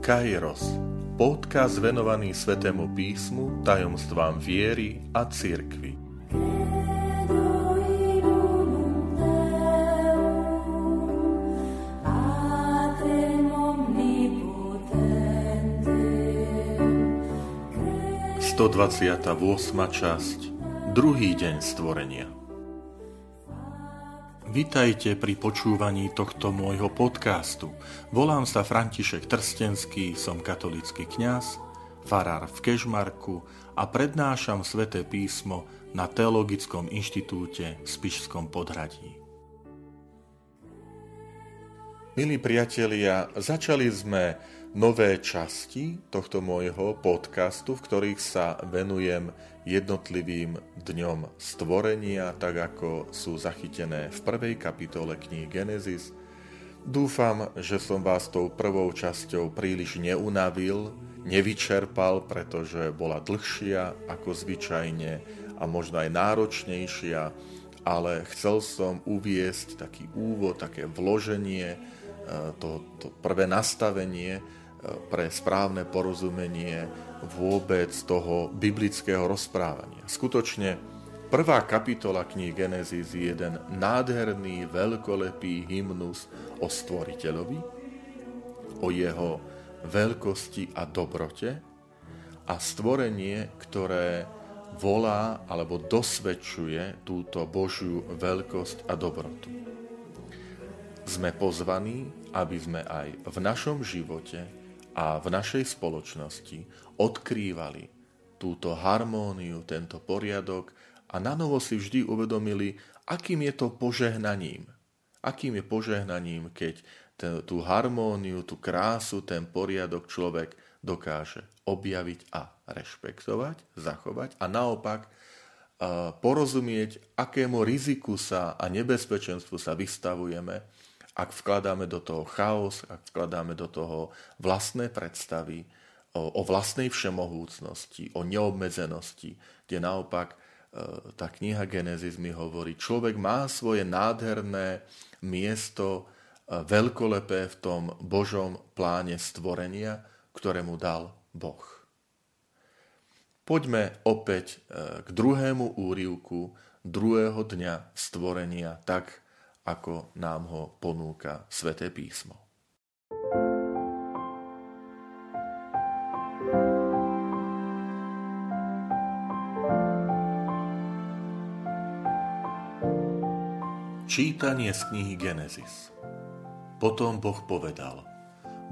Kairos, podcast venovaný Svätému písmu, tajomstvám viery a cirkvi. To 28. časť, druhý deň stvorenia. Vitajte pri počúvaní tohto môjho podcastu. Volám sa František Trstenský, som katolícky kňaz, farár v Kežmarku a prednášam Sväté písmo na Teologickom inštitúte v Spišskom podhradí. Milí priatelia, začali sme nové časti tohto môjho podcastu, v ktorých sa venujem jednotlivým dňom stvorenia, tak ako sú zachytené v prvej kapitole knihy Genesis. Dúfam, že som vás tou prvou časťou príliš neunavil, nevyčerpal, pretože bola dlhšia ako zvyčajne a možno aj náročnejšia, ale chcel som uviesť taký úvod, také vloženie, to prvé nastavenie pre správne porozumenie vôbec toho biblického rozprávania. Skutočne prvá kapitola knihy Genesis je jeden nádherný, veľkolepý hymnus o Stvoriteľovi, o jeho veľkosti a dobrote a stvorenie, ktoré volá alebo dosvedčuje túto Božiu veľkosť a dobrotu. Sme pozvaní, aby sme aj v našom živote a v našej spoločnosti odkrývali túto harmóniu, tento poriadok a nanovo si vždy uvedomili, akým je to požehnaním. Akým je požehnaním, keď tú harmóniu, tú krásu, ten poriadok človek dokáže objaviť a rešpektovať, zachovať a naopak porozumieť, akému riziku sa a nebezpečenstvu sa vystavujeme, ak vkladáme do toho chaos, ak vkladáme do toho vlastné predstavy o vlastnej všemohúcnosti, o neobmedzenosti, kde naopak tá kniha Genesis mi hovorí, človek má svoje nádherné miesto veľkolepé v tom Božom pláne stvorenia, ktoré mu dal Boh. Poďme opäť k druhému úryvku druhého dňa stvorenia, tak ako nám ho ponúka Sväté písmo. Čítanie z knihy Genesis. Potom Boh povedal: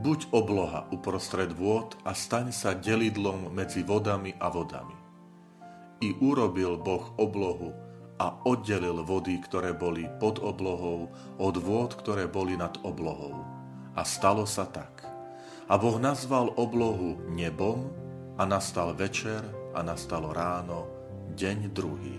buď obloha uprostred vôd a staň sa delidlom medzi vodami a vodami. I urobil Boh oblohu a oddelil vody, ktoré boli pod oblohou, od vôd, ktoré boli nad oblohou. A stalo sa tak. A Boh nazval oblohu nebom a nastal večer a nastalo ráno, deň druhý.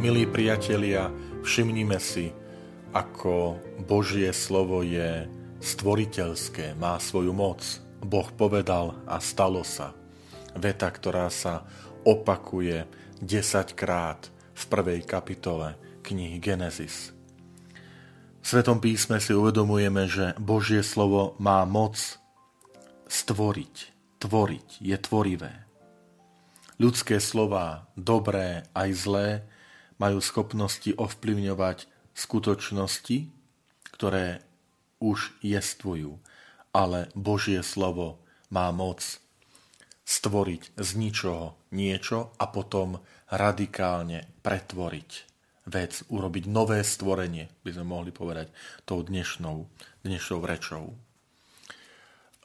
Milí priatelia, všimnime si, ako Božie slovo je stvoriteľské, má svoju moc. Boh povedal a stalo sa. Veta, ktorá sa opakuje 10-krát v prvej kapitole knihy Genesis. V Svätom písme si uvedomujeme, že Božie slovo má moc stvoriť, tvoriť, je tvorivé. Ľudské slová, dobré aj zlé, majú schopnosti ovplyvňovať skutočnosti, ktoré už jestvujú, ale Božie slovo má moc stvoriť z ničoho niečo a potom radikálne pretvoriť vec, urobiť nové stvorenie, by sme mohli povedať tou dnešnou rečou.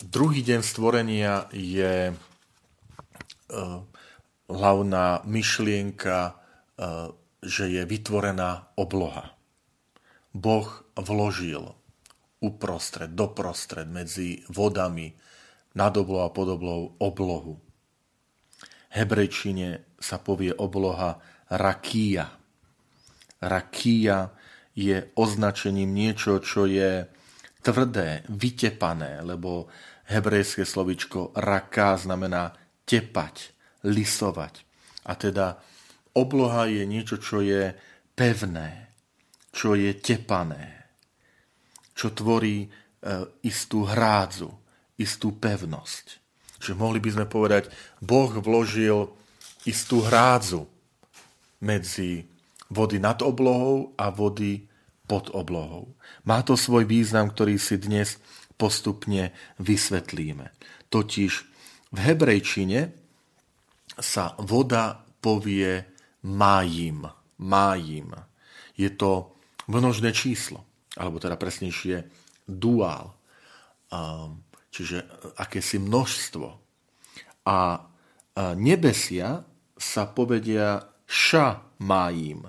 Druhý deň stvorenia je hlavná myšlienka, že je vytvorená obloha. Boh vložil uprostred, doprostred, medzi vodami, nad oblohou a pod oblohou oblohu. Hebrejčine sa povie obloha rakija. Rakija je označením niečo, čo je tvrdé, vytepané, lebo hebrejské slovíčko raká znamená tepať, lisovať. A teda obloha je niečo, čo je pevné, čo je tepané, čo tvorí istú hrádzu, istú pevnosť. Čiže mohli by sme povedať, Boh vložil istú hrádzu medzi vody nad oblohou a vody pod oblohou. Má to svoj význam, ktorý si dnes postupne vysvetlíme. Totiž v hebrejčine sa voda povie májim. Májim. Je to množné číslo, alebo teda presnejšie duál. Čiže akési množstvo. A nebesia sa povedia šamájim.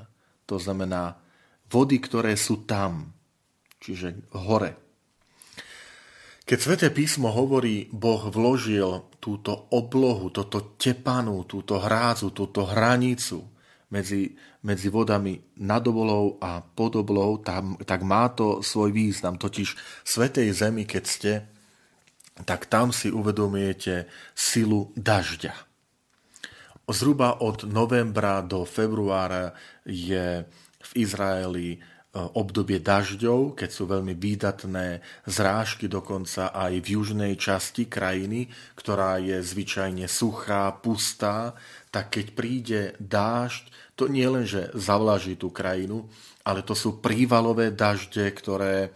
To znamená vody, ktoré sú tam, čiže hore. Keď Sväté písmo hovorí, Boh vložil túto oblohu, toto tepanu, túto hrádzu, túto hranicu medzi vodami nad oblohou a pod oblohou, tak má to svoj význam. Totiž v Svätej zemi, keď ste, tak tam si uvedomujete silu dažďa. Zhruba od novembra do februára je v Izraeli obdobie dažďov, keď sú veľmi výdatné zrážky, dokonca aj v južnej časti krajiny, ktorá je zvyčajne suchá, pustá, tak keď príde dážď, to nie len, že zavlaží tú krajinu, ale to sú prívalové dažde, ktoré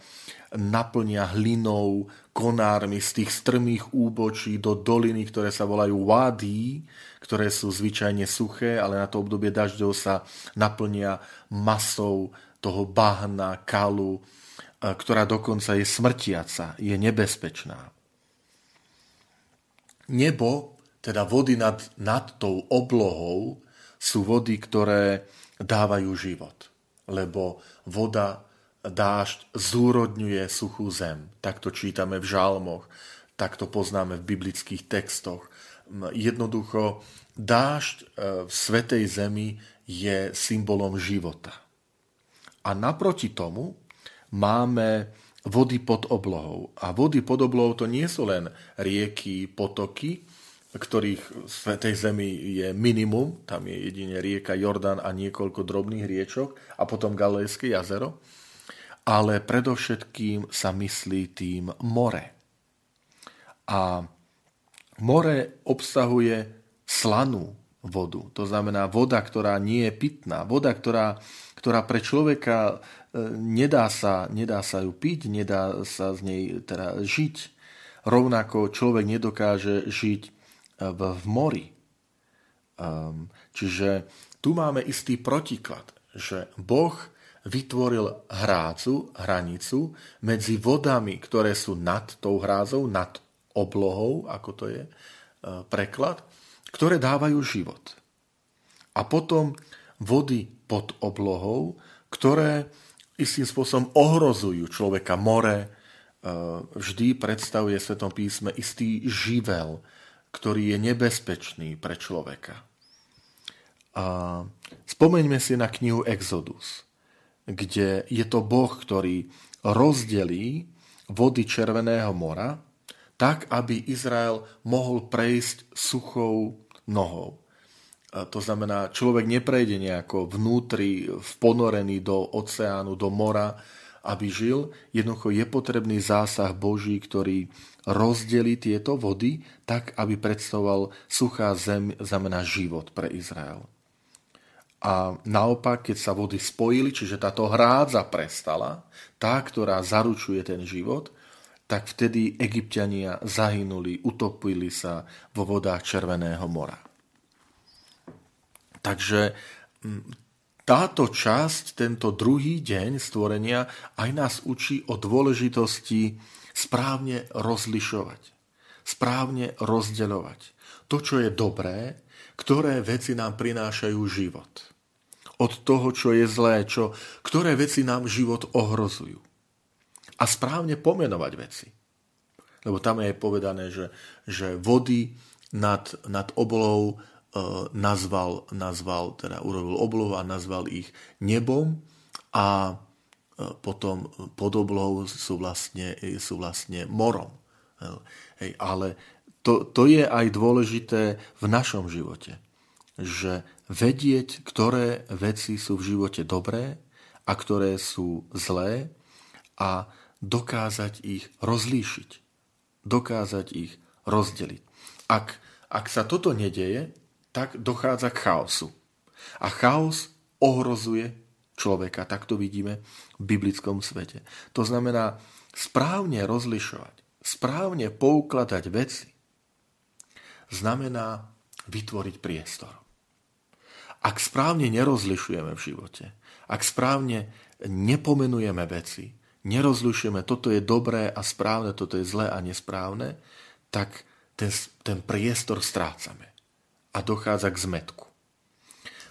naplnia hlinou, konármi z tých strmých úbočí do doliny, ktoré sa volajú wádí, ktoré sú zvyčajne suché, ale na to obdobie dažďov sa naplnia masou toho bahna, kalu, ktorá dokonca je smrtiaca, je nebezpečná. Nebo, teda vody nad tou oblohou, sú vody, ktoré dávajú život, lebo voda, dážď zúrodňuje suchú zem. Tak to čítame v žalmoch, tak to poznáme v biblických textoch. Jednoducho, dážď v Svätej zemi je symbolom života. A naproti tomu máme vody pod oblohou. A vody pod oblohou to nie sú len rieky, potoky, ktorých v Svätej zemi je minimum. Tam je jedine rieka Jordán a niekoľko drobných riečok a potom Galilejské jazero. Ale predovšetkým sa myslí tým more. A more obsahuje slanú vodu. To znamená voda, ktorá nie je pitná. Voda, ktorá pre človeka nedá sa ju piť, nedá sa z nej teda žiť. Rovnako človek nedokáže žiť v mori. Čiže tu máme istý protiklad, že Boh vytvoril hranicu medzi vodami, ktoré sú nad tou hrádzou, nad oblohou, ako to je preklad, ktoré dávajú život. A potom vody pod oblohou, ktoré istým spôsobom ohrozujú človeka. More vždy predstavuje v Svätom písme istý živel, ktorý je nebezpečný pre človeka. A spomeňme si na knihu Exodus, kde je to Boh, ktorý rozdelí vody Červeného mora tak, aby Izrael mohol prejsť suchou nohou. To znamená, človek neprejde nejako vnútri, vponorený do oceánu, do mora, aby žil. Jednoducho je potrebný zásah Boží, ktorý rozdelí tieto vody tak, aby predstavoval suchá zem, znamená život pre Izrael. A naopak, keď sa vody spojili, čiže táto hrádza prestala, tá, ktorá zaručuje ten život, tak vtedy Egypťania zahynuli, utopili sa vo vodách Červeného mora. Takže táto časť, tento druhý deň stvorenia aj nás učí o dôležitosti správne rozlišovať, správne rozdeľovať to, čo je dobré, ktoré veci nám prinášajú život. Od toho, čo je zlé, ktoré veci nám život ohrozujú. A správne pomenovať veci. Lebo tam je povedané, že vody nad oblohou nazval, teda urobil oblohu a nazval ich nebom, a potom pod oblohou sú vlastne morom. Hej, ale to je aj dôležité v našom živote, že vedieť, ktoré veci sú v živote dobré a ktoré sú zlé a dokázať ich rozlíšiť, dokázať ich rozdeliť. Ak sa toto nedeje, tak dochádza k chaosu. A chaos ohrozuje človeka, tak to vidíme v biblickom svete. To znamená správne rozlišovať, správne poukladať veci, znamená vytvoriť priestor. Ak správne nerozlišujeme v živote, ak správne nepomenujeme veci, nerozlišujeme, toto je dobré a správne, toto je zlé a nesprávne, tak ten priestor strácame a dochádza k zmätku.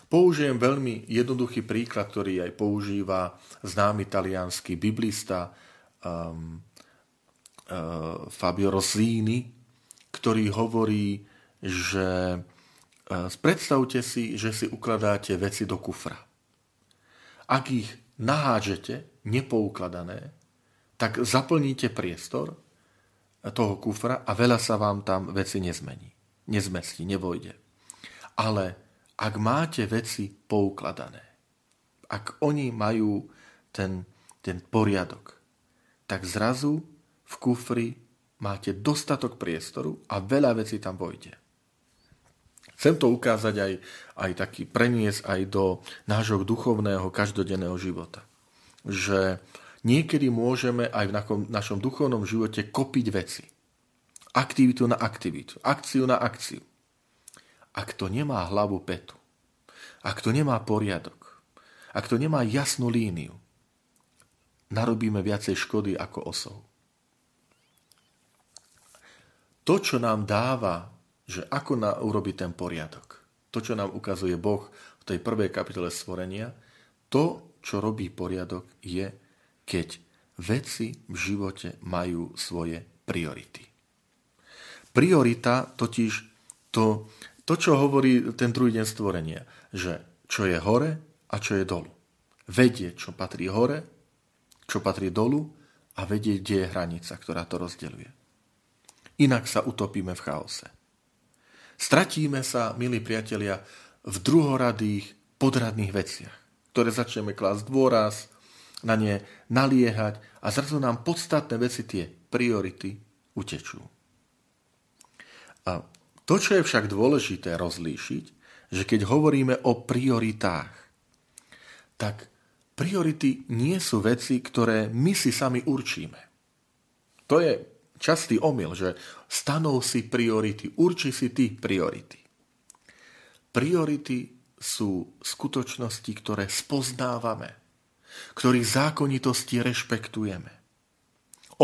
Použijem veľmi jednoduchý príklad, ktorý aj používa známy taliansky biblista Fabio Rossini, ktorý hovorí, že predstavte si, že si ukladáte veci do kufra. Ak ich nahážete nepoukladané, tak zaplníte priestor toho kufra a veľa sa vám tam veci nezmestí, nevojde. Ale ak máte veci poukladané, ak oni majú ten poriadok, tak zrazu v kufri máte dostatok priestoru a veľa vecí tam vojde. Chcem to ukázať aj taký preniesť aj do nášho duchovného, každodenného života. Že niekedy môžeme aj v našom duchovnom živote kopiť veci. Aktivitu na aktivitu, akciu na akciu. Ak to nemá hlavu petu, ak to nemá poriadok, ak to nemá jasnú líniu, narobíme viacej škody ako osov. To, čo nám dáva, že ako urobiť ten poriadok, to, čo nám ukazuje Boh v tej prvej kapitole stvorenia, to, čo robí poriadok, je, keď veci v živote majú svoje priority. Priorita totiž to čo hovorí ten druhý deň stvorenia, že čo je hore a čo je dolu. Vedieť, čo patrí hore, čo patrí dolu a vedieť, kde je hranica, ktorá to rozdeľuje. Inak sa utopíme v chaose. Stratíme sa, milí priatelia, v druhoradých podradných veciach, ktoré začneme klásť dôraz, na ne naliehať a zrazu nám podstatné veci, tie priority, utečú. A to, čo je však dôležité rozlíšiť, že keď hovoríme o prioritách, tak priority nie sú veci, ktoré my si sami určíme. To je častý omyl, že stanov si priority, urči si ty priority. Priority sú skutočnosti, ktoré spoznávame, ktorých zákonitosti rešpektujeme.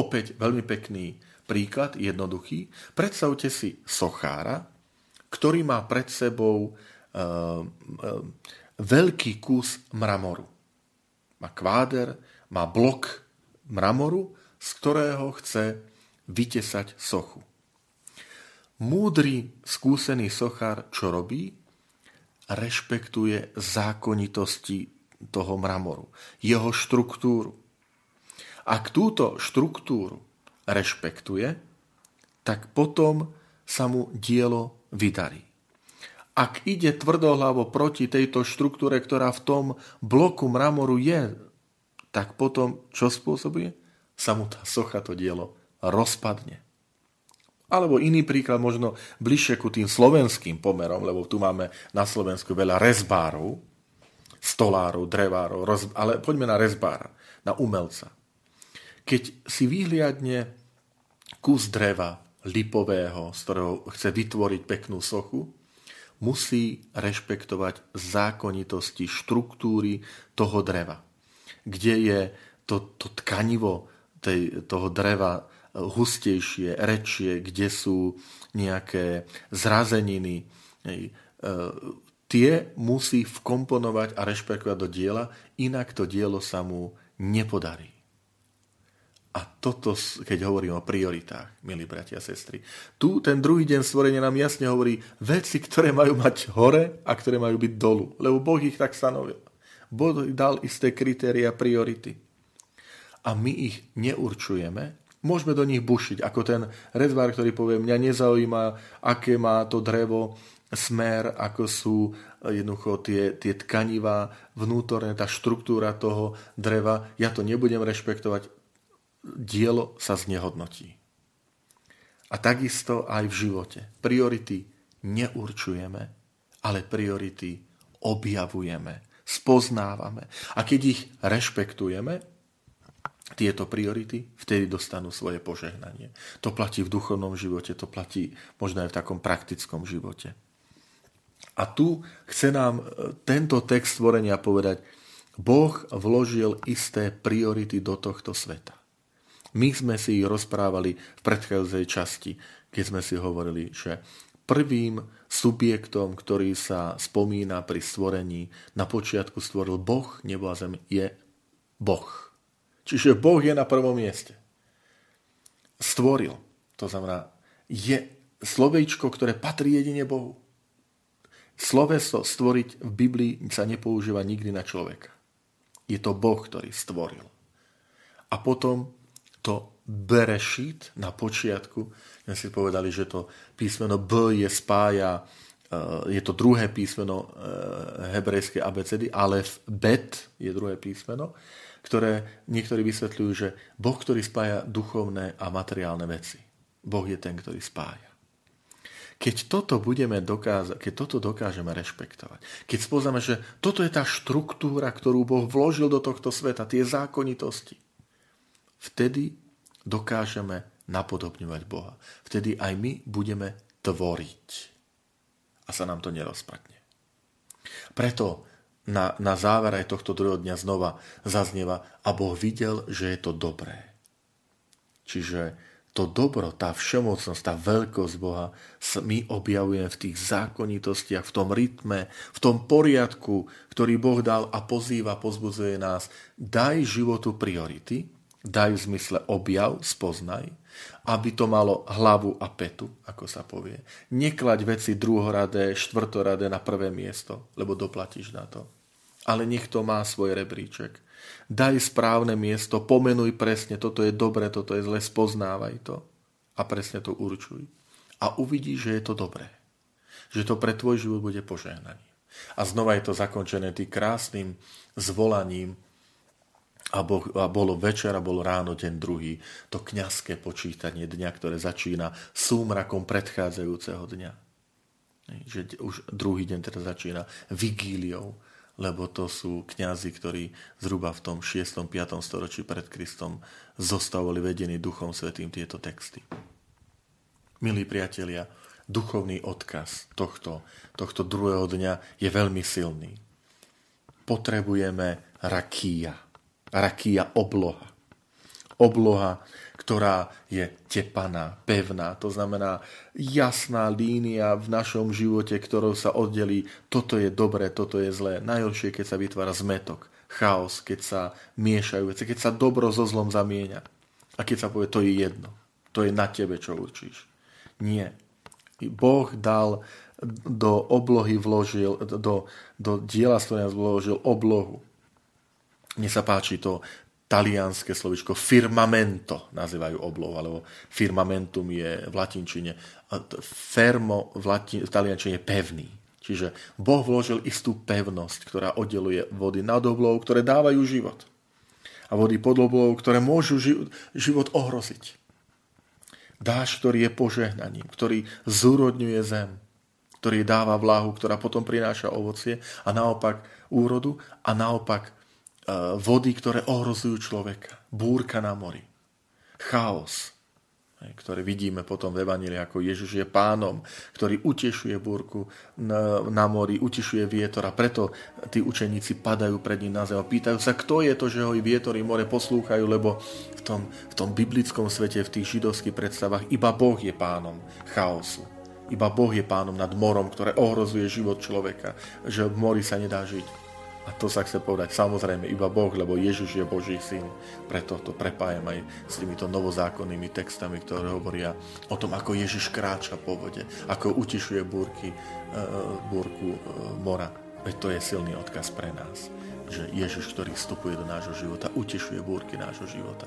Opäť veľmi pekný príklad, jednoduchý. Predstavte si sochára, ktorý má pred sebou veľký kus mramoru. Má kváder, má blok mramoru, z ktorého chce vytesať sochu. Múdry, skúsený sochár čo robí? Rešpektuje zákonitosti toho mramoru, jeho štruktúru. Ak túto štruktúru rešpektuje, tak potom sa mu dielo vydarí. Ak ide tvrdohlavo proti tejto štruktúre, ktorá v tom bloku mramoru je, tak potom čo spôsobuje? Sa mu tá socha, to dielo rozpadne. Alebo iný príklad, možno bližšie ku tým slovenským pomerom, lebo tu máme na Slovensku veľa rezbárov, stolárov, drevárov, ale poďme na rezbára, na umelca. Keď si vyhliadne kus dreva lipového, z ktorého chce vytvoriť peknú sochu, musí rešpektovať zákonitosti štruktúry toho dreva, kde je to tkanivo toho dreva hustejšie, redšie, kde sú nejaké zrazeniny. Tie musí vkomponovať a rešpektovať do diela, inak to dielo sa mu nepodarí. A toto, keď hovorím o prioritách, milí bratia a sestry, tu ten druhý deň stvorenia nám jasne hovorí veci, ktoré majú mať hore a ktoré majú byť dolu, lebo Boh ich tak stanovil. Boh dal isté kritéria priority. A my ich neurčujeme, môžeme do nich bušiť, ako ten redvár, ktorý povie, mňa nezaujíma, aké má to drevo smer, ako sú jednoducho tie tkanivá vnútorné, tá štruktúra toho dreva, ja to nebudem rešpektovať, dielo sa znehodnotí. A takisto aj v živote. Priority neurčujeme, ale priority objavujeme, spoznávame. A keď ich rešpektujeme, tieto priority, vtedy dostanú svoje požehnanie. To platí v duchovnom živote, to platí možno aj v takom praktickom živote. A tu chce nám tento text stvorenia povedať, Boh vložil isté priority do tohto sveta. My sme si ich rozprávali v predchádzajúcej časti, keď sme si hovorili, že prvým subjektom, ktorý sa spomína pri stvorení, na počiatku stvoril Boh, nebo a zem, je Boh. Čiže Boh je na prvom mieste. Stvoril. To znamená, je slovíčko, ktoré patrí jedine Bohu. Sloveso stvoriť v Biblii sa nepoužíva nikdy na človeka. Je to Boh, ktorý stvoril. A potom to berešit na počiatku. My si povedali, že to písmeno B je spája, je to druhé písmeno hebrejskej abecedy, alef bet je druhé písmeno, ktoré niektorí vysvetľujú, že Boh, ktorý spája duchovné a materiálne veci. Boh je ten, ktorý spája. Keď toto dokážeme rešpektovať, keď spoznáme, že toto je tá štruktúra, ktorú Boh vložil do tohto sveta, tie zákonitosti, vtedy dokážeme napodobňovať Boha. Vtedy aj my budeme tvoriť. A sa nám to nerozpadne. Preto na záver aj tohto druhého dňa znova zaznieva a Boh videl, že je to dobré. Čiže to dobro, tá všemocnosť, tá veľkosť Boha my objavujeme v tých zákonitostiach, v tom rytme, v tom poriadku, ktorý Boh dal a pozýva, pozbudzuje nás. Daj životu priority, daj v zmysle objav, spoznaj, aby to malo hlavu a petu, ako sa povie. Neklaď veci druhoradé, štvrtoradé na prvé miesto, lebo doplatíš na to. Ale nech to má svoj rebríček. Daj správne miesto, pomenuj presne, toto je dobre, toto je zle, spoznávaj to a presne to určuj. A uvidíš, že je to dobré. Že to pre tvoj život bude požehnanie. A znova je to zakončené tým krásnym zvolaním a bolo večer a bolo ráno deň druhý. To kňazské počítanie dňa, ktoré začína súmrakom predchádzajúceho dňa. Že už druhý deň teda začína vigíliou, lebo to sú kňazi, ktorí zhruba v tom 6. 5. storočí pred Kristom zostavovali vedení Duchom Svätým tieto texty. Milí priatelia, duchovný odkaz tohto druhého dňa je veľmi silný. Potrebujeme rakia. Rakia obloha. Obloha, ktorá je tepaná, pevná. To znamená jasná línia v našom živote, ktorou sa oddelí, toto je dobré, toto je zlé. Najhoršie, keď sa vytvára zmetok, chaos, keď sa miešajú veci, keď sa dobro so zlom zamieňa. A keď sa povie, to je jedno. To je na tebe, čo určíš. Nie. Boh dal do oblohy vložil, do diela stvorenia vložil oblohu. Mne sa páči to talianské slovičko firmamento, nazývajú oblohu, alebo firmamentum je v latinčine. Fermo v taliančine je pevný. Čiže Boh vložil istú pevnosť, ktorá oddeluje vody nad oblohou, ktoré dávajú život. A vody pod oblohou, ktoré môžu život ohroziť. Dáš, ktorý je požehnaním, ktorý zúrodňuje zem, ktorý dáva vláhu, ktorá potom prináša ovocie a naopak úrodu a naopak vody, ktoré ohrozujú človeka. Búrka na mori. Chaos, ktorý vidíme potom v Evanjelii, ako Ježiš je pánom, ktorý utešuje búrku na mori, utešuje vietor a preto tí učeníci padajú pred ním na zem a pýtajú sa, kto je to, že ho i vietor i more poslúchajú, lebo v tom biblickom svete, v tých židovských predstavách iba Boh je pánom chaosu. Iba Boh je pánom nad morom, ktoré ohrozuje život človeka, že v mori sa nedá žiť. A to sa chce povedať samozrejme iba Boh, lebo Ježiš je Boží syn. Preto to prepájam aj s týmito novozákonnými textami, ktoré hovoria o tom, ako Ježiš kráča po vode, ako utišuje búrku mora. Veď to je silný odkaz pre nás. že Ježiš, ktorý vstupuje do nášho života, utešuje búrky nášho života.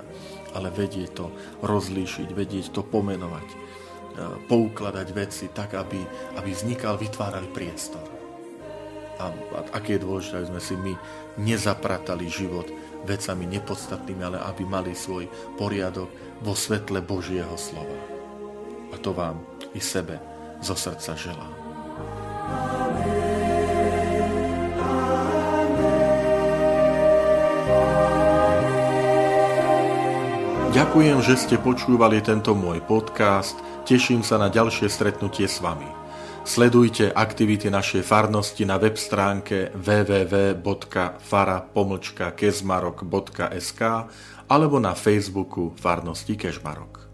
Ale vedieť to rozlíšiť, vedieť to pomenovať, poukladať veci tak, aby vznikal, vytváral priestor. A aké je dôležité, aby sme si my nezapratali život vecami nepodstatnými, ale aby mali svoj poriadok vo svetle Božieho slova. A to vám i sebe zo srdca želám. Ďakujem, že ste počúvali tento môj podcast. Teším sa na ďalšie stretnutie s vami. Sledujte aktivity našej farnosti na web stránke www.fara-kezmarok.sk alebo na Facebooku Farnosti Kežmarok.